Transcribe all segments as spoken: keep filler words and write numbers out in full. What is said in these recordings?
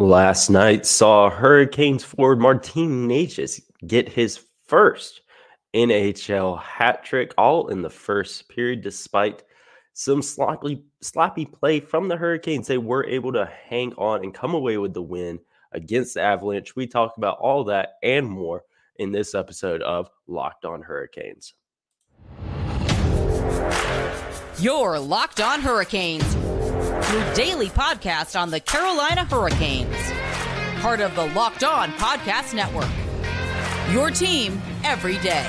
Last night saw Hurricanes forward Martin Nečas get his first N H L hat trick, all in the first period. Despite some sloppy, sloppy play from the Hurricanes, they were able to hang on and come away with the win against the Avalanche. We talk about all that and more in this episode of Locked On Hurricanes. You're Locked On Hurricanes, your daily podcast on the Carolina Hurricanes, part of the Locked On Podcast Network, your team every day.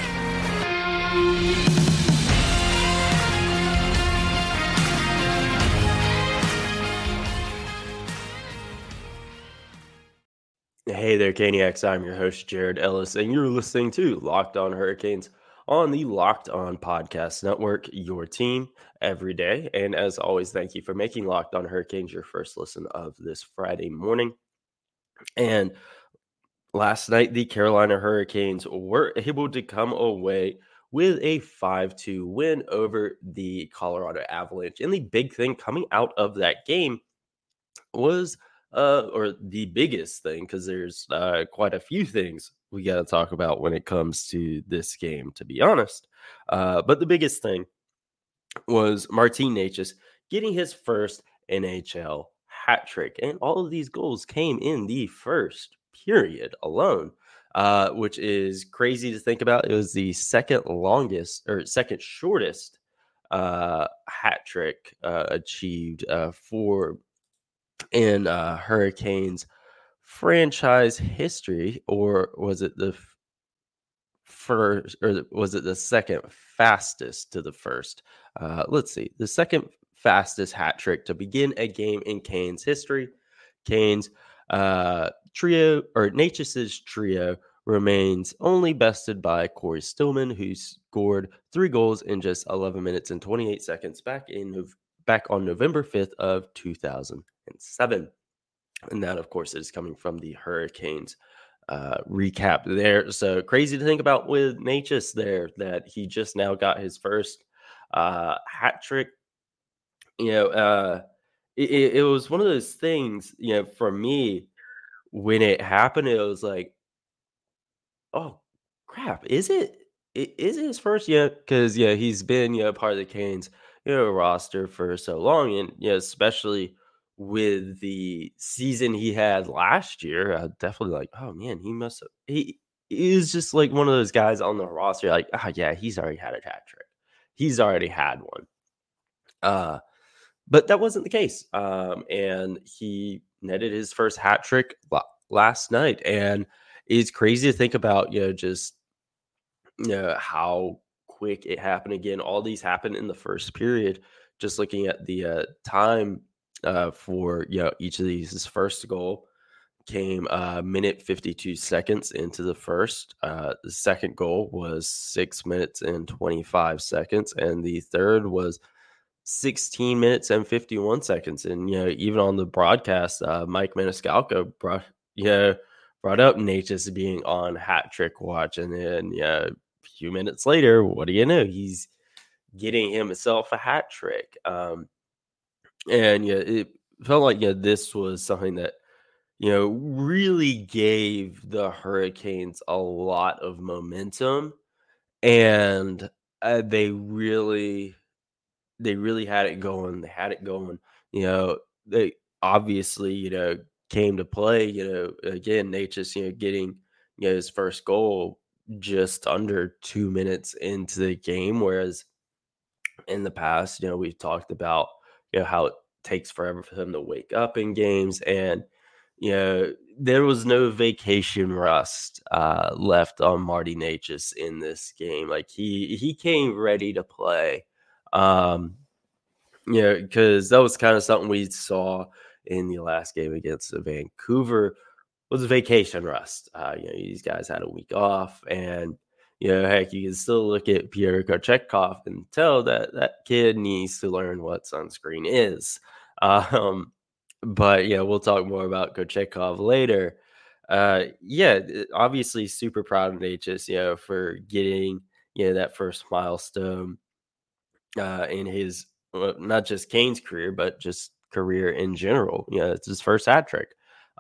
Hey there, Caniacs. I'm your host, Jared Ellis, and you're listening to Locked On Hurricanes on the Locked On Podcast Network, your team every day. And as always, thank you for making Locked On Hurricanes your first listen of this Friday morning. And last night, the Carolina Hurricanes were able to come away with a five two win over the Colorado Avalanche. And the big thing coming out of that game was, uh, or the biggest thing, because there's uh, quite a few things we got to talk about when it comes to this game, to be honest. Uh, but the biggest thing was Martin Nečas getting his first N H L hat trick. And all of these goals came in the first period alone, uh, which is crazy to think about. It was the second longest or second shortest uh, hat trick uh, achieved uh, for in uh, Hurricanes franchise history, or was it the first, or was it the second fastest to the first? Uh, let's see, the second fastest hat trick to begin a game in Canes history. Canes uh, trio, or Nečas's trio, remains only bested by Corey Stillman, who scored three goals in just eleven minutes and twenty-eight seconds back in back on November fifth of two thousand seven. And that, of course, is coming from the Hurricanes uh, recap there. So crazy to think about with Nečas there, that he just now got his first uh, hat trick. You know, uh, it, it was one of those things, you know, for me, when it happened, it was like, oh, crap, is it? Is it his first? Yeah, because, yeah, he's been, you know, part of the Canes, you know, roster for so long. And, you know, especially with the season he had last year, I definitely like, oh man, he must have, he is just like one of those guys on the roster, like, ah, oh, yeah, he's already had a hat trick. He's already had one. Uh, but that wasn't the case. Um, and he netted his first hat trick last night. And it's crazy to think about, you know, just, you know, how quick it happened again. All these happened in the first period, just looking at the uh, time. Uh, for, you know, each of these, his first goal came a uh, minute fifty-two seconds into the first. Uh, the second goal was six minutes and twenty-five seconds, and the third was sixteen minutes and fifty-one seconds. And, you know, even on the broadcast, uh, Mike Maniscalco brought you know, brought up Nečas being on hat trick watch, and then yeah, you know, a few minutes later, what do you know? He's getting himself a hat trick. Um, And yeah, it felt like yeah, this was something that, you know, really gave the Hurricanes a lot of momentum, and uh, they really, they really had it going. They had it going. You know, they obviously, you know, came to play. You know, again, Nečas, you know, getting, you know, his first goal just under two minutes into the game, whereas in the past, you know, we've talked about, you know, how it takes forever for them to wake up in games. And, you know, there was no vacation rust uh, left on Martin Nečas in this game. Like, he he came ready to play, um, you know, because that was kind of something we saw in the last game against Vancouver was vacation rust. Uh, you know, these guys had a week off, and, you know, heck, you can still look at Pierre Kochetkov and tell that that kid needs to learn what sunscreen is. Um, but, yeah, we'll talk more about Kochetkov later. Uh, yeah, obviously super proud of Nečas, you know, for getting, you know, that first milestone uh, in his, well, not just Kane's career, but just career in general. You know, it's his first hat trick.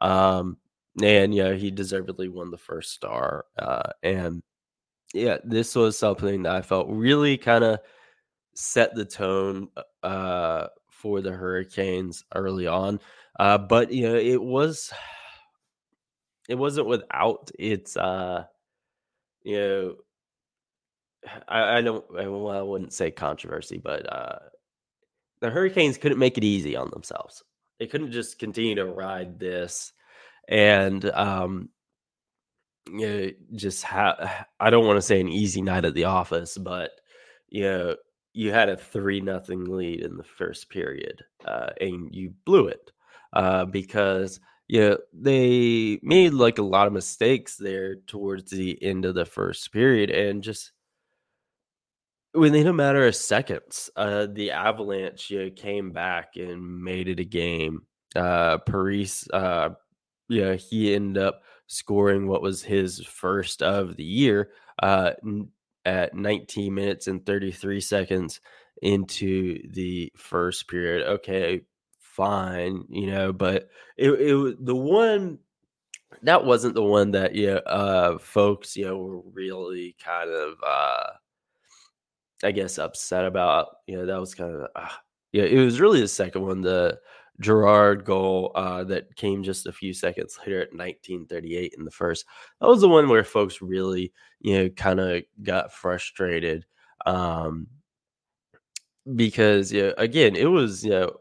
Um, and yeah, he deservedly won the first star. Uh, and yeah, this was something that I felt really kind of set the tone uh, for the Hurricanes early on. Uh, but you know, it was, it wasn't without its, uh, you know, I, I don't, I, well, I wouldn't say controversy, but uh, the Hurricanes couldn't make it easy on themselves. They couldn't just continue to ride this and, um, you know, just ha- I don't want to say an easy night at the office, but you know, you had a three nothing lead in the first period, uh, and you blew it uh, because you know, they made like a lot of mistakes there towards the end of the first period, and just within a matter of seconds, uh, the Avalanche you know, came back and made it a game. Uh, Parise, uh, yeah, you know, he ended up scoring what was his first of the year. Uh, at nineteen minutes and thirty-three seconds into the first period. Okay, fine, you know, but it, it the one that wasn't the one that you know, uh folks, you know, were really kind of uh I guess upset about. You know, that was kind of uh, yeah, it was really the second one, the Gerard goal uh that came just a few seconds later at nineteen thirty-eight in the first. That was the one where folks really, you know, kind of got frustrated um because, you know, again, it was, you know,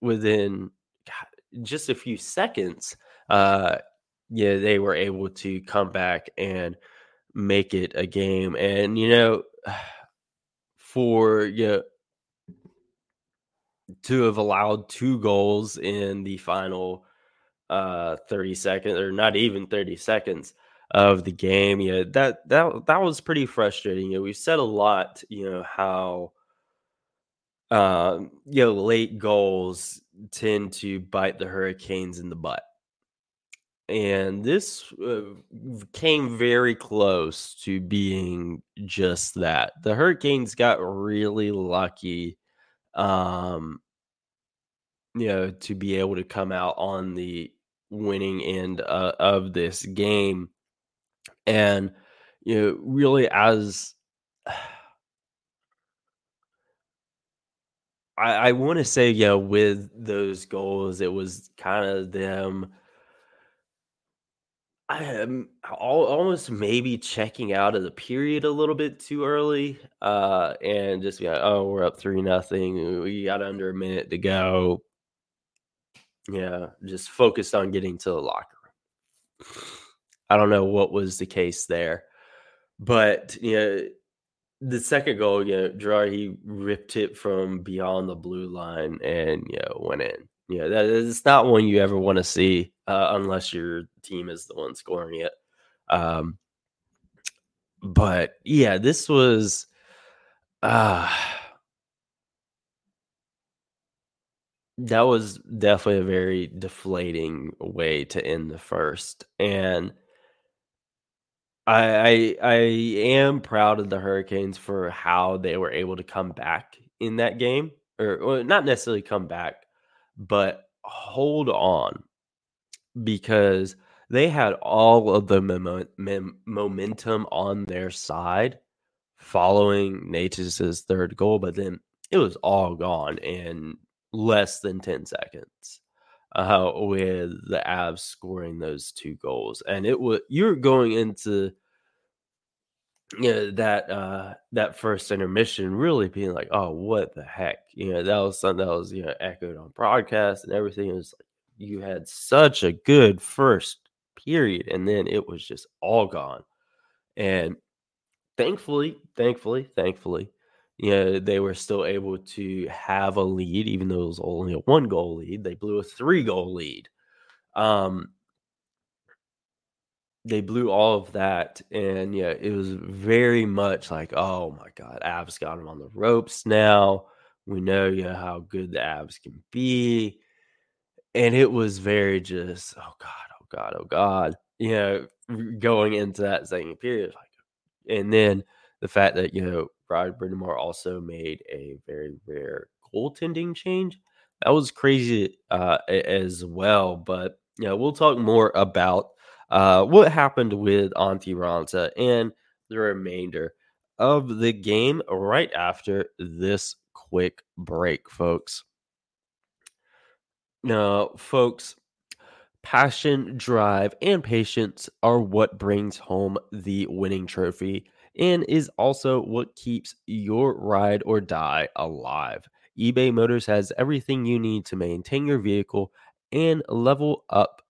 within just a few seconds, uh yeah, they were able to come back and make it a game. And, you know, for, you know, to have allowed two goals in the final uh, thirty seconds, or not even thirty seconds of the game, yeah, you know, that that that was pretty frustrating. You know, we've said a lot, you know, how uh, you know, late goals tend to bite the Hurricanes in the butt, and this uh, came very close to being just that. The Hurricanes got really lucky um you know to be able to come out on the winning end uh, of this game. And you know, really, as I, I want to say, yeah, you know, with those goals, it was kind of them I am almost maybe checking out of the period a little bit too early, uh, and just yeah, you know, oh, we're up three nothing. We got under a minute to go. Yeah, just focused on getting to the locker room. I don't know what was the case there, but you know, the second goal, you know, Gerard, he ripped it from beyond the blue line and you know, went in. Yeah, that is not one you ever want to see uh, unless your team is the one scoring it. Um, but yeah, this was uh, that was definitely a very deflating way to end the first. And I, I, I am proud of the Hurricanes for how they were able to come back in that game, or, or not necessarily come back, but hold on, because they had all of the mem- mem- momentum on their side following Nečas's third goal, but then it was all gone in less than ten seconds uh, with the Avs scoring those two goals. And it was, you're going into, you know, that uh, that first intermission really being like, oh, what the heck? You know, that was something that was, you know, echoed on broadcast and everything. It was like, you had such a good first period, and then it was just all gone. And thankfully, thankfully, thankfully, you know, they were still able to have a lead, even though it was only a one goal lead. They blew a three goal lead. Um, They blew all of that, and yeah, it was very much like, oh my God, Avs got them on the ropes now. We know, you know, how good the Avs can be. And it was very just, oh God, oh God, oh God, you know, going into that second period. Like, and then the fact that, you know, Rod Brind'Amour also made a very rare goaltending change. That was crazy uh, as well, but you know, we'll talk more about uh, what happened with Antti Raanta and the remainder of the game right after this quick break, folks. Now, folks, passion, drive, and patience are what brings home the winning trophy and is also what keeps your ride or die alive. eBay Motors has everything you need to maintain your vehicle and level up,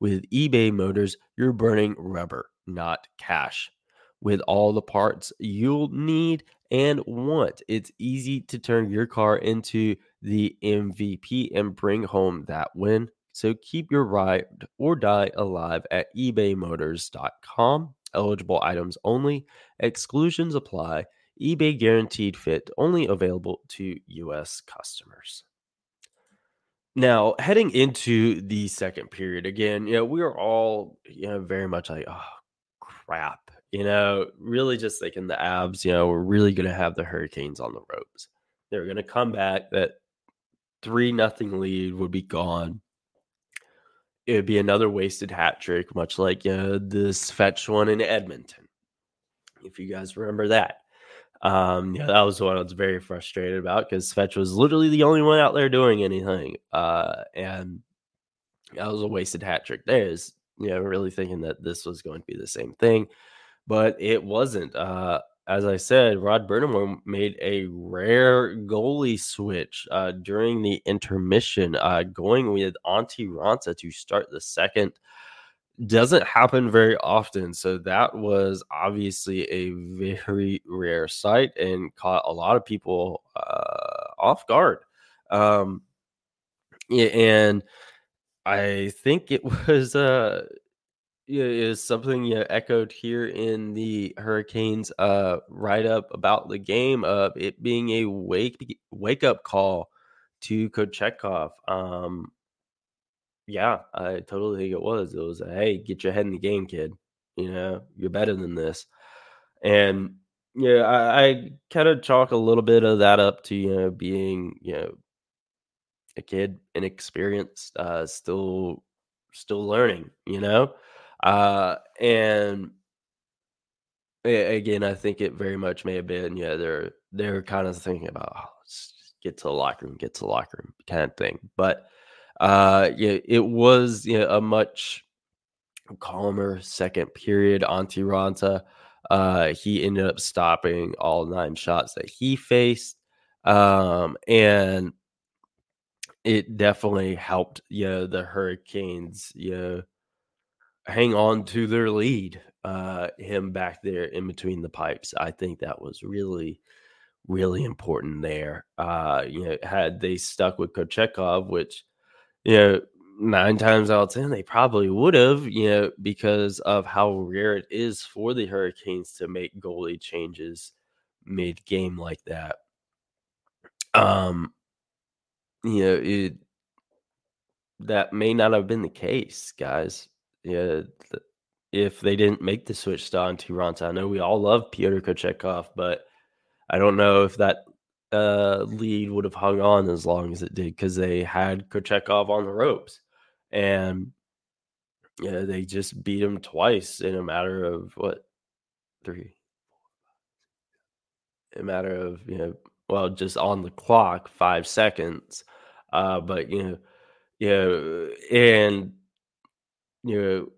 with eBay Motors, you're burning rubber, not cash. With all the parts you'll need and want, it's easy to turn your car into the M V P and bring home that win. So keep your ride or die alive at ebay motors dot com. Eligible items only. Exclusions apply. eBay Guaranteed Fit only available to U S customers. Now, heading into the second period, again, you know, we are all, you know, very much like, oh, crap. You know, really just like in the abs, you know, we're really going to have the Hurricanes on the ropes. They're going to come back. That three nothing lead would be gone. It would be another wasted hat trick, much like uh, this fetch one in Edmonton, if you guys remember that. Um, yeah, that was the one I was very frustrated about, because Fetch was literally the only one out there doing anything. Uh, and that was a wasted hat trick. There is, you know, really thinking that this was going to be the same thing, but it wasn't. Uh, as I said, Rod Brind'Amour made a rare goalie switch uh, during the intermission, uh, going with Antti Raanta to start the second. Doesn't happen very often, so that was obviously a very rare sight and caught a lot of people uh, off guard. Um, and I think it was uh, is something you know, echoed here in the Hurricanes uh, write-up about the game, of it being a wake wake-up call to Kochetkov. Um Yeah, I totally think it was. It was, a, hey, get your head in the game, kid. You know, you're better than this. And, yeah, I, I kind of chalk a little bit of that up to, you know, being, you know, a kid, inexperienced, uh, still still learning, you know. Uh, and, again, I think it very much may have been, yeah, they're, they're kind of thinking about, oh, let's get to the locker room, get to the locker room kind of thing. But, Uh, yeah, it was you know, a much calmer second period. Antti Raanta, uh, he ended up stopping all nine shots that he faced, um, and it definitely helped you know, the Hurricanes you know, hang on to their lead. Uh, him back there in between the pipes, I think that was really. really important there. Uh, you know, had they stuck with Kochetkov, which you know, nine times out of ten, they probably would have, you know, because of how rare it is for the Hurricanes to make goalie changes mid-game like that. Um, you know, it that may not have been the case, guys. Yeah, th- if they didn't make the switch to Antti Raanta, I know we all love Pyotr Kochetkov, but I don't know if that Uh, lead would have hung on as long as it did, because they had Kochetkov on the ropes, and you know, they just beat him twice in a matter of what three, a matter of you know, well, just on the clock five seconds, uh, but you know, you know, and you know,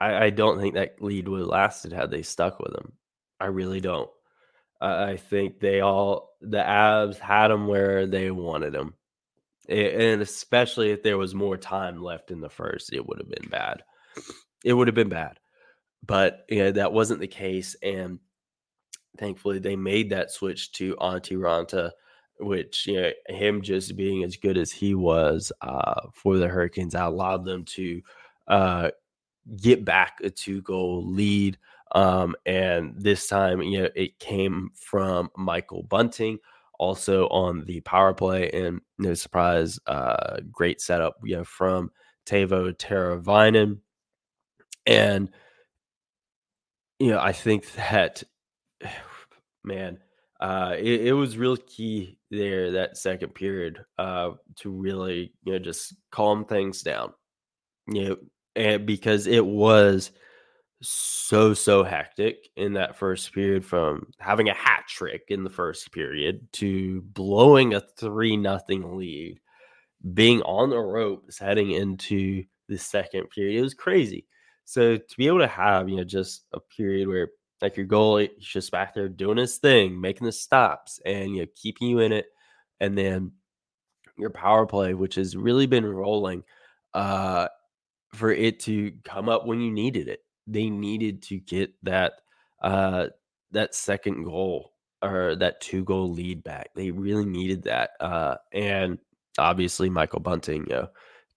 I, I don't think that lead would have lasted had they stuck with him. I really don't. I think they all, the Avs had them where they wanted them. And especially if there was more time left in the first, it would have been bad. It would have been bad. But you know, that wasn't the case. And thankfully, they made that switch to Antti Raanta, which, you know, him just being as good as he was uh, for the Hurricanes allowed them to uh, get back a two-goal lead. Um, and this time, you know, it came from Michael Bunting, also on the power play, and no surprise, uh, great setup, you know, from Teuvo Teräväinen. And, you know, I think that, man, uh, it, it was real key there, that second period, uh, to really, you know, just calm things down, you know, and because it was so, so hectic in that first period, from having a hat trick in the first period to blowing a three nothing lead, being on the ropes heading into the second period. It was crazy. So to be able to have, you know, just a period where, like, your goalie is just back there doing his thing, making the stops and, you know, keeping you in it. And then your power play, which has really been rolling, uh, for it to come up when you needed it. They needed to get that, uh, that second goal or that two goal lead back. They really needed that. Uh, and obviously Michael Bunting, you know,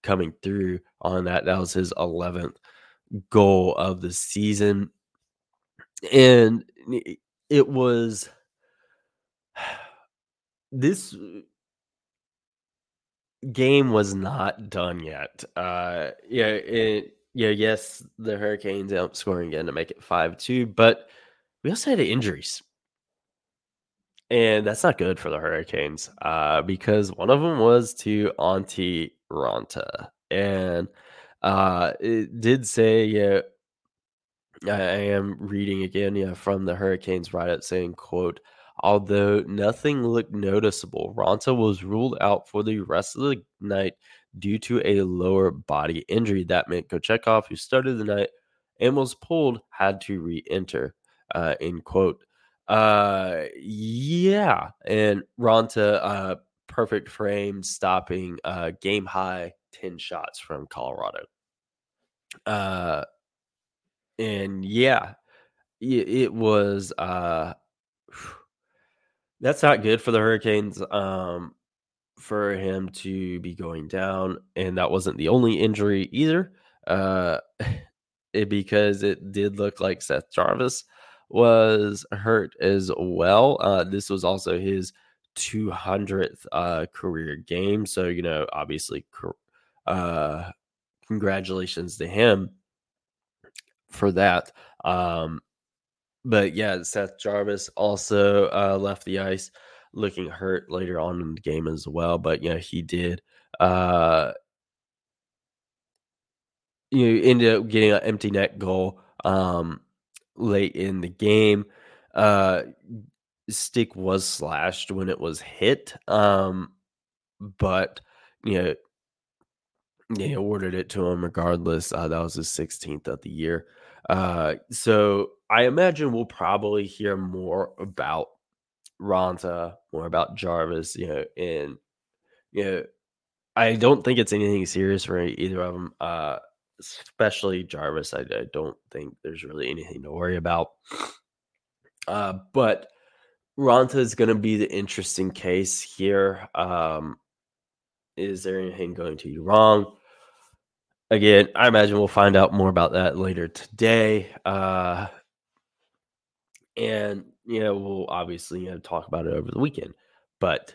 coming through on that, that was his eleventh goal of the season. And it was this game was not done yet. Uh, yeah, it, yeah, yes, the Hurricanes end up scoring again to make it five two, but we also had injuries, and that's not good for the Hurricanes, uh, because one of them was to Antti Raanta, and uh, it did say, yeah. I am reading again, yeah, from the Hurricanes write-up saying, quote, although nothing looked noticeable, Raanta was ruled out for the rest of the night due to a lower body injury. That meant Kochetkov, who started the night and was pulled, had to re-enter, uh, end quote. Uh, yeah, and Raanta, uh, perfect frame, stopping uh, game-high ten shots from Colorado. Uh And yeah, it was, uh, that's not good for the Hurricanes, um, for him to be going down. And that wasn't the only injury either, uh, it, because it did look like Seth Jarvis was hurt as well. Uh, this was also his two hundredth uh, career game. So, you know, obviously, uh, congratulations to him for that. Um, but yeah, Seth Jarvis also uh, left the ice looking hurt later on in the game as well. But yeah, you know, he did, uh, you know, end up getting an empty net goal um, late in the game. Uh, stick was slashed when it was hit, um, but you know, they awarded it to him regardless. Uh, that was his sixteenth of the year. Uh, so I imagine we'll probably hear more about Raanta, more about Jarvis, you know, and, you know, I don't think it's anything serious for either of them, uh, especially Jarvis. I, I don't think there's really anything to worry about. Uh, but Raanta is going to be the interesting case here. Um, is there anything going to be wrong? Again, I imagine we'll find out more about that later today. Uh, and, you know, we'll obviously, you know, talk about it over the weekend. But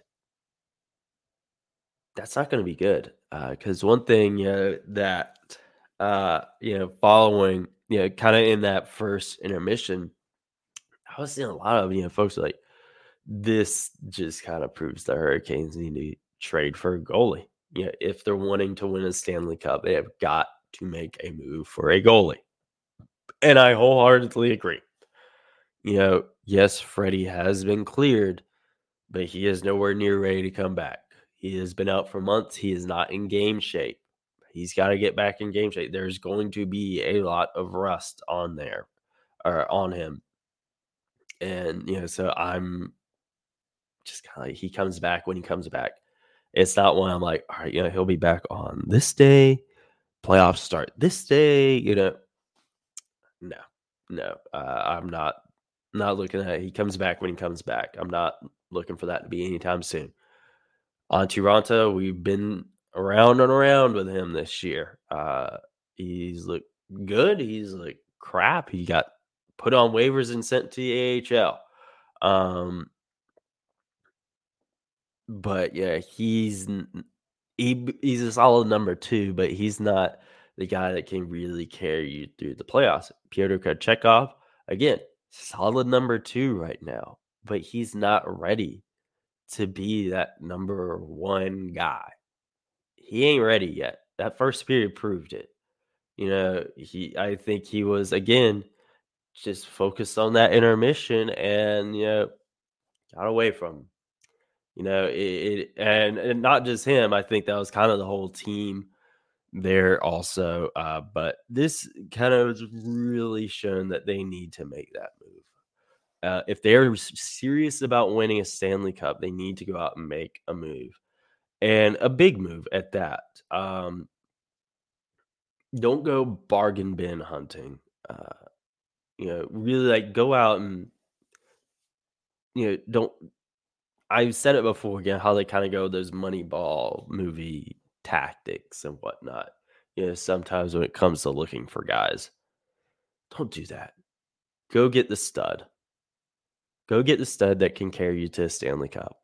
that's not going to be good. Because uh, one thing, you know, that, uh, you know, following, you know, kind of in that first intermission, I was seeing a lot of, you know, folks like, this just kind of proves the Hurricanes need to trade for a goalie. Yeah, you know, if they're wanting to win a Stanley Cup, they have got to make a move for a goalie. And I wholeheartedly agree. You know, yes, Freddie has been cleared, but he is nowhere near ready to come back. He has been out for months. He is not in game shape. He's got to get back in game shape. There's going to be a lot of rust on there, or on him. And, you know, so I'm just kind of, he comes back when he comes back. It's not when I'm like, all right, you know, he'll be back on this day, playoffs start this day, you know. No, no, uh, I'm not not looking at it. He comes back when he comes back. I'm not looking for that to be anytime soon. Antti Raanta, we've been around and around with him this year. Uh, He's looked good. He's like crap. He got put on waivers and sent to the A H L. Um, but yeah, he's he, he's a solid number two, but he's not the guy that can really carry you through the playoffs. Pierre Kochetkov, again, solid number two right now, but he's not ready to be that number one guy. He ain't ready yet. That first period proved it. You know, he, I think he was, again, just focused on that intermission and, you know, got away from him. You know, it, it and, and not just him. I think that was kind of the whole team there also. Uh, but this kind of has really shown that they need to make that move. Uh, if they're serious about winning a Stanley Cup, they need to go out and make a move. And a big move at that. Um, don't go bargain bin hunting. Uh, you know, really like go out and, you know, don't. I've said it before again, how they kind of go those Moneyball movie tactics and whatnot. You know, sometimes when it comes to looking for guys, don't do that. Go get the stud. Go get the stud that can carry you to a Stanley Cup,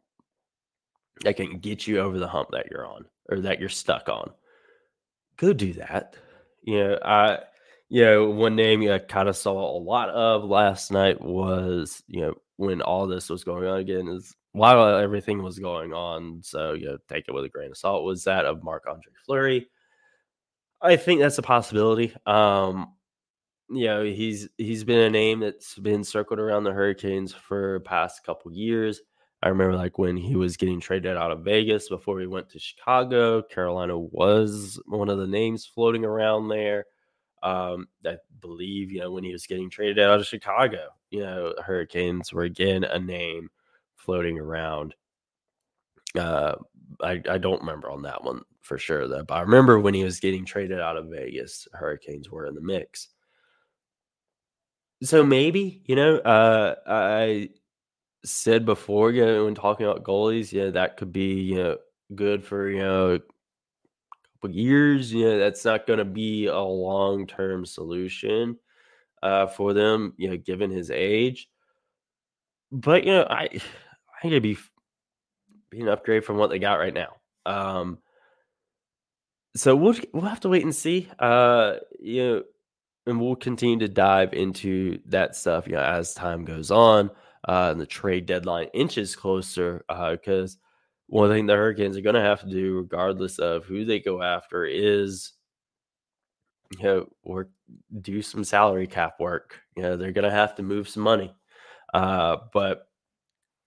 that can get you over the hump that you're on or that you're stuck on. Go do that. You know, I, you know, one name I kind of saw a lot of last night was, you know, when all this was going on again, is while everything was going on, so, you know, take it with a grain of salt, was that of Marc-Andre Fleury. I think that's a possibility. Um, you know, he's he's been a name that's been circled around the Hurricanes for the past couple years. I remember like when he was getting traded out of Vegas before he went to Chicago, Carolina was one of the names floating around there. Um, I believe, you know, when he was getting traded out of Chicago, you know, Hurricanes were again a name floating around. Uh, I, I don't remember on that one for sure, though. But I remember when he was getting traded out of Vegas, Hurricanes were in the mix. So maybe, you know, uh, I... said before, you know, when talking about goalies, yeah, that could be, you know, good for, you know, a couple years. You know, that's not going to be a long-term solution uh, for them, you know, given his age. But, you know, I, I think it'd be, be an upgrade from what they got right now. Um, so we'll we'll have to wait and see. Uh, you know, and we'll continue to dive into that stuff, you know, as time goes on. Uh, and the trade deadline inches closer because uh, one thing the Hurricanes are going to have to do, regardless of who they go after, is, you know, work, do some salary cap work. You know, they're going to have to move some money. Uh, but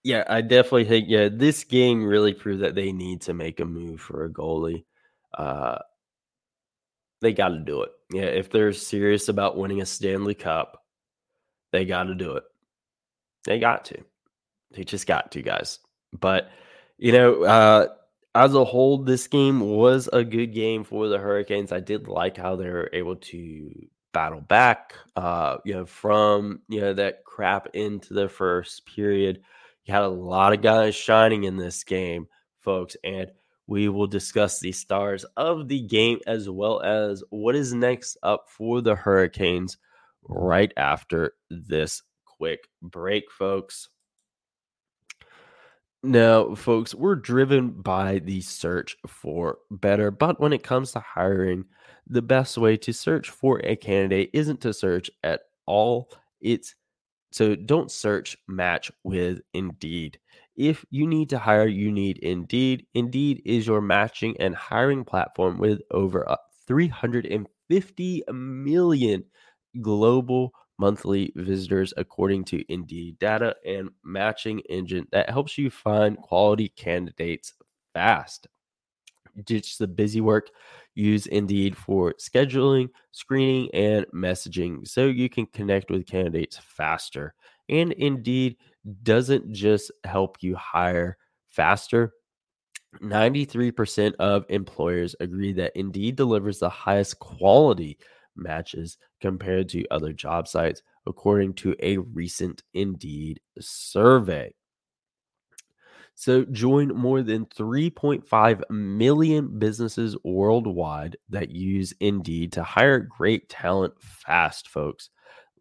yeah, I definitely think, yeah, this game really proved that they need to make a move for a goalie. Uh, they got to do it. Yeah, if they're serious about winning a Stanley Cup, they got to do it. They got to. They just got to, guys. But, you know, uh, as a whole, this game was a good game for the Hurricanes. I did like how they were able to battle back, uh, you know, from, you know, that crap into the first period. You had a lot of guys shining in this game, folks. And we will discuss the stars of the game as well as what is next up for the Hurricanes right after this quick break, folks. Now, folks, we're driven by the search for better, but when it comes to hiring, the best way to search for a candidate isn't to search at all. It's so don't search, match with Indeed. If you need to hire, you need Indeed. Indeed is your matching and hiring platform with over three hundred fifty million global monthly visitors, according to Indeed data, and matching engine that helps you find quality candidates fast. Ditch the busy work. Use Indeed for scheduling, screening, and messaging so you can connect with candidates faster. And Indeed doesn't just help you hire faster. ninety-three percent of employers agree that Indeed delivers the highest quality matches compared to other job sites, according to a recent Indeed survey. So join more than three point five million businesses worldwide that use Indeed to hire great talent fast, folks.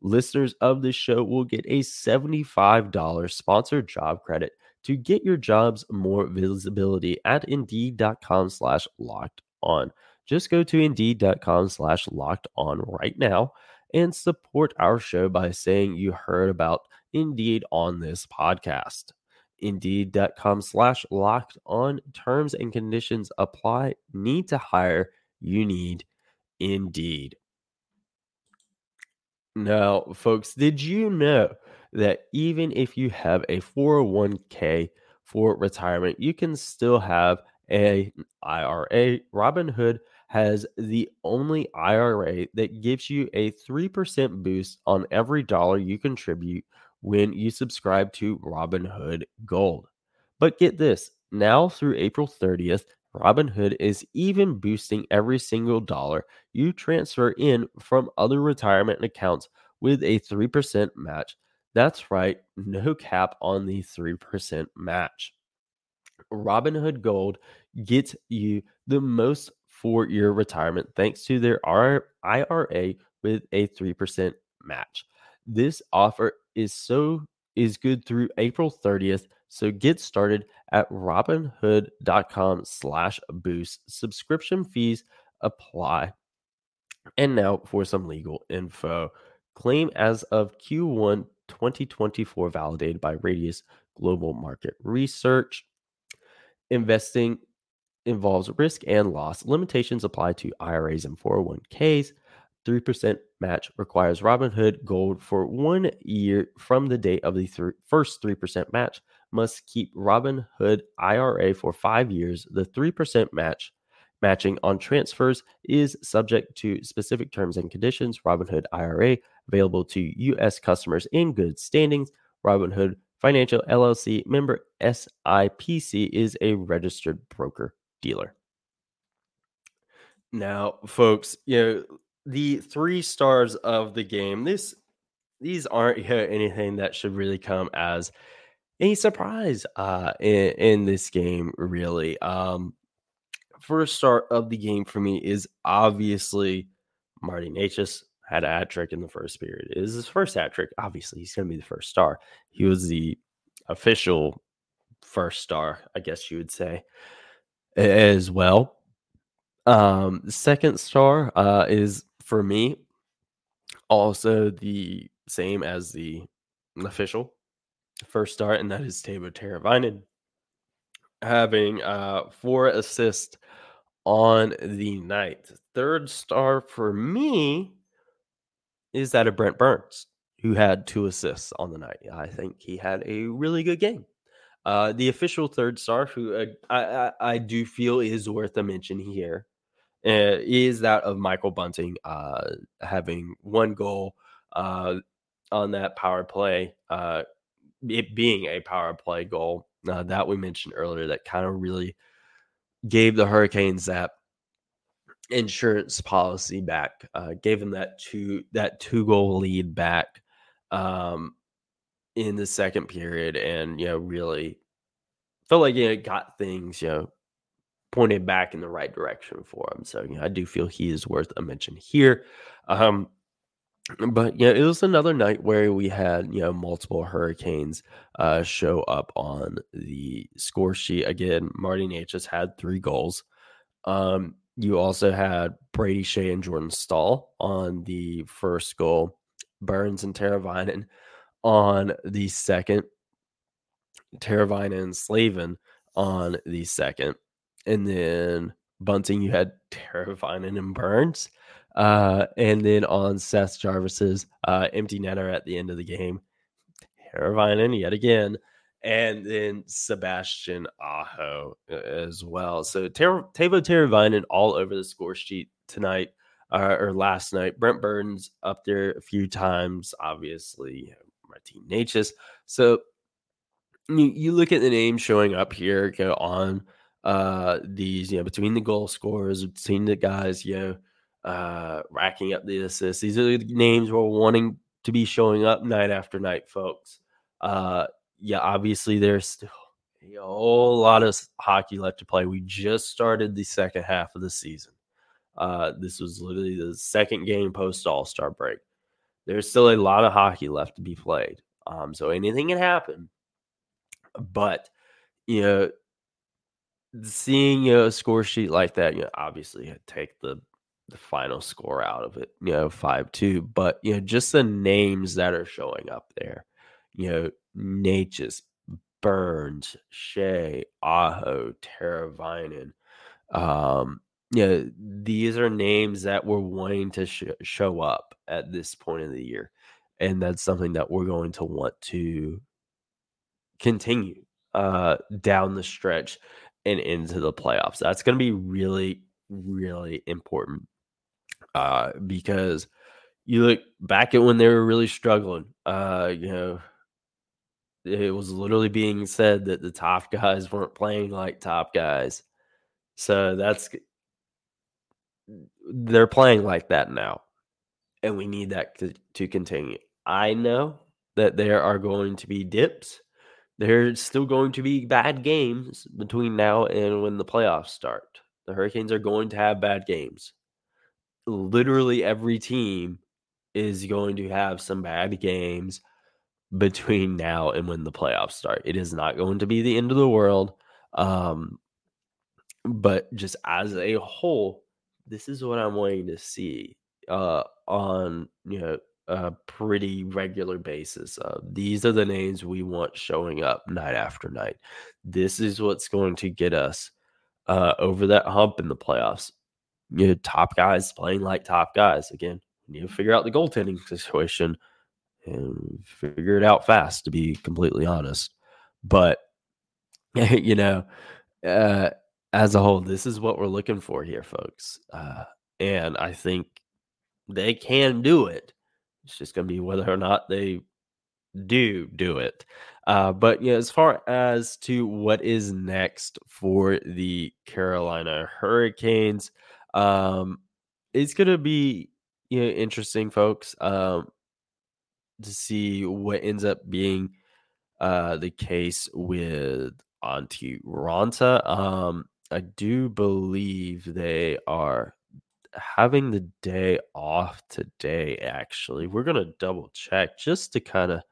Listeners of this show will get a seventy-five dollars sponsored job credit to get your jobs more visibility at Indeed.com slash locked on. Just go to Indeed.com slash locked on right now and support our show by saying you heard about Indeed on this podcast. Indeed.com slash locked on. Terms and conditions apply. Need to hire. You need Indeed. Now, folks, did you know that even if you have a four oh one k for retirement, you can still have an I R A? Robinhood has the only I R A that gives you a three percent boost on every dollar you contribute when you subscribe to Robinhood Gold. But get this, now through April thirtieth, Robinhood is even boosting every single dollar you transfer in from other retirement accounts with a three percent match. That's right, no cap on the three percent match. Robinhood Gold gets you the most for your retirement thanks to their I R A with a three percent match. This offer is so is good through April thirtieth, so get started at Robinhood.com slash boost. Subscription fees apply. And now for some legal info. Claim as of Q one twenty twenty-four validated by Radius Global Market Research. Investing involves risk and loss. Limitations apply to I R As and four oh one k's. three percent match requires Robinhood Gold for one year from the date of the th- first three percent match. Must keep Robinhood I R A for five years. The three percent match matching on transfers is subject to specific terms and conditions. Robinhood I R A available to U S customers in good standings. Robinhood Financial L L C member S I P C is a registered broker dealer. Now, folks, you know, the three stars of the game, this these aren't you know, anything that should really come as a surprise uh, in, in this game, really. Um, first start of the game for me is obviously Martin Nečas had a hat trick in the first period. It is his first hat trick. Obviously, he's going to be the first star. He was the official first star, I guess you would say, as well. Um, second star uh, is, for me, also the same as the official first star, and that is Teuvo Teräväinen having uh, four assists on the night. Third star for me is that of Brent Burns, who had two assists on the night. I think he had a really good game. Uh, the official third star, who uh, I, I, I do feel is worth a mention here, uh, is that of Michael Bunting uh, having one goal uh, on that power play. Uh, it being a power play goal uh, that we mentioned earlier that kind of really gave the Hurricanes that insurance policy back, uh, gave them that two, that two goal lead back um, in the second period. And, you know, really felt like, you know, got things, you know, pointed back in the right direction for him. So, you know, I do feel he is worth a mention here. Um, But, yeah, you know, it was another night where we had, you know, multiple Hurricanes uh, show up on the score sheet. Again, Martin Nečas had three goals. Um, you also had Brady Skjei and Jordan Staal on the first goal. Burns and Teräväinen on the second. Teräväinen and Slavin on the second. And then Bunting, you had Teräväinen and Burns. Uh, and then on Seth Jarvis's uh, empty netter at the end of the game, Teräväinen yet again, and then Sebastian Aho as well. So Teuvo Teräväinen all over the score sheet tonight uh, or last night. Brent Burns up there a few times, obviously Martin Nečas. So you, you look at the names showing up here go on uh, these, you know, between the goal scorers, between the guys, you know, Uh, racking up the assists. These are the names we're wanting to be showing up night after night, folks. Uh, yeah, obviously there's still a whole lot of hockey left to play. We just started the second half of the season. Uh, this was literally the second game post All-Star break. There's still a lot of hockey left to be played. Um, so anything can happen. But, you know, seeing, you know, a score sheet like that, you know, obviously take the the final score out of it, you know, five two. But, you know, just the names that are showing up there, you know, Nečas, Burns, Skjei, Aho, Teräväinen. Um, you know, these are names that we're wanting to sh- show up at this point of the year. And that's something that we're going to want to continue uh, down the stretch and into the playoffs. That's going to be really, really important uh, because you look back at when they were really struggling, uh, you know, it was literally being said that the top guys weren't playing like top guys. So that's, they're playing like that now. And we need that to, to continue. I know that there are going to be dips. There's still going to be bad games between now and when the playoffs start. The Hurricanes are going to have bad games. Literally every team is going to have some bad games between now and when the playoffs start. It is not going to be the end of the world. Um, but just as a whole, this is what I'm wanting to see uh, on, you know, a pretty regular basis. Uh, these are the names we want showing up night after night. This is what's going to get us uh, over that hump in the playoffs. You know, top guys playing like top guys. Again, you need to figure out the goaltending situation and figure it out fast, to be completely honest. But, you know, uh, as a whole, this is what we're looking for here, folks. Uh, and I think they can do it. It's just going to be whether or not they do do it. Uh, but yeah, as far as to what is next for the Carolina Hurricanes, um, it's going to be, you know, interesting, folks, um, to see what ends up being uh, the case with Antti Raanta. Um, I do believe they are having the day off today. Actually, we're going to double check just to kind of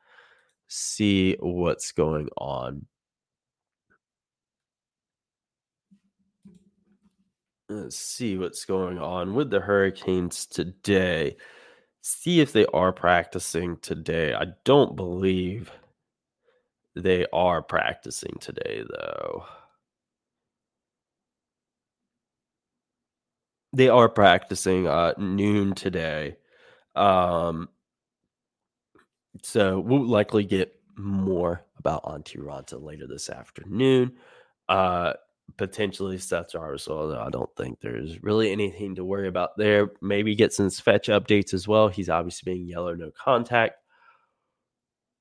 see what's going on. Let's see what's going on with the Hurricanes today. See if they are practicing today. I don't believe they are practicing today, though. They are practicing uh, noon today. Um, so we'll likely get more about Antti Raanta later this afternoon. Uh, potentially Seth Jarvis, although I don't think there's really anything to worry about there. Maybe get some fetch updates as well. He's obviously being yellow, no contact.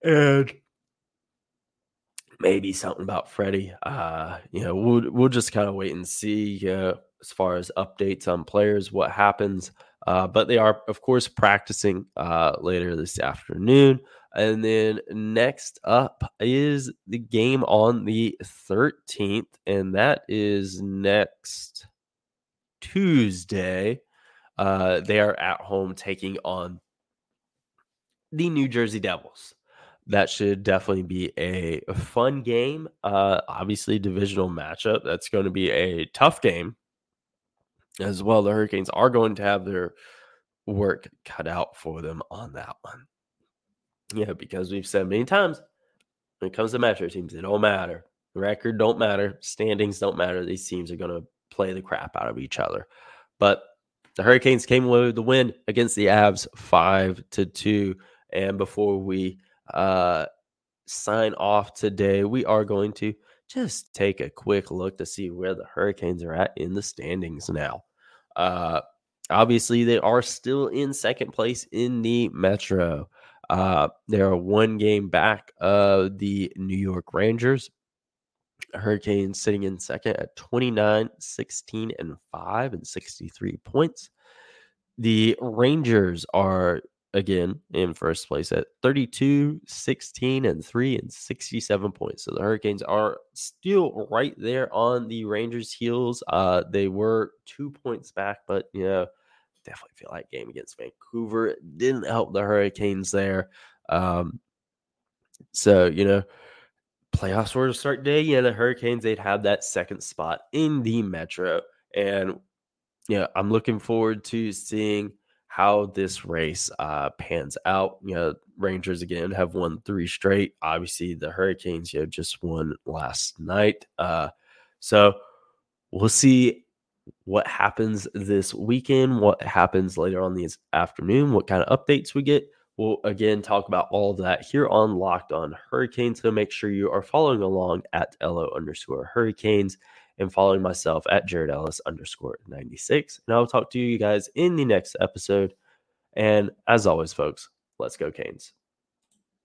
And maybe something about Freddie. Uh, you know, we'll, we'll just kind of wait and see uh, as far as updates on players, what happens. Uh, but they are, of course, practicing uh, later this afternoon. And then next up is the game on the thirteenth, and that is next Tuesday. Uh, they are at home taking on the New Jersey Devils. That should definitely be a fun game. Uh, obviously, divisional matchup. That's going to be a tough game as well. The Hurricanes are going to have their work cut out for them on that one. Yeah, because we've said many times, when it comes to matchup teams, it don't matter. The record don't matter. Standings don't matter. These teams are going to play the crap out of each other. But the Hurricanes came away with the win against the Avs five to two. And before we uh sign off today, we are going to just take a quick look to see where the Hurricanes are at in the standings now. Uh obviously they are still in second place in the Metro. Uh they are one game back of the New York Rangers. Hurricanes sitting in second at twenty-nine, sixteen, and five and sixty-three points. The Rangers are again in first place at thirty-two, sixteen, and three and sixty-seven points. So the Hurricanes are still right there on the Rangers' heels. Uh, they were two points back, but, you know, definitely feel like game against Vancouver it didn't help the Hurricanes there. Um, so, you know, playoffs were to start today. Yeah, the Hurricanes, they'd have that second spot in the Metro. And, you know, I'm looking forward to seeing how this race uh, pans out. You know, Rangers again have won three straight. Obviously, the Hurricanes, you know, just won last night. Uh, so we'll see what happens this weekend, what happens later on this afternoon, what kind of updates we get. We'll again talk about all of that here on Locked On Hurricanes. So make sure you are following along at L O underscore Hurricanes and following myself at Jared Ellis underscore ninety-six. And I'll talk to you guys in the next episode. And as always, folks, let's go Canes.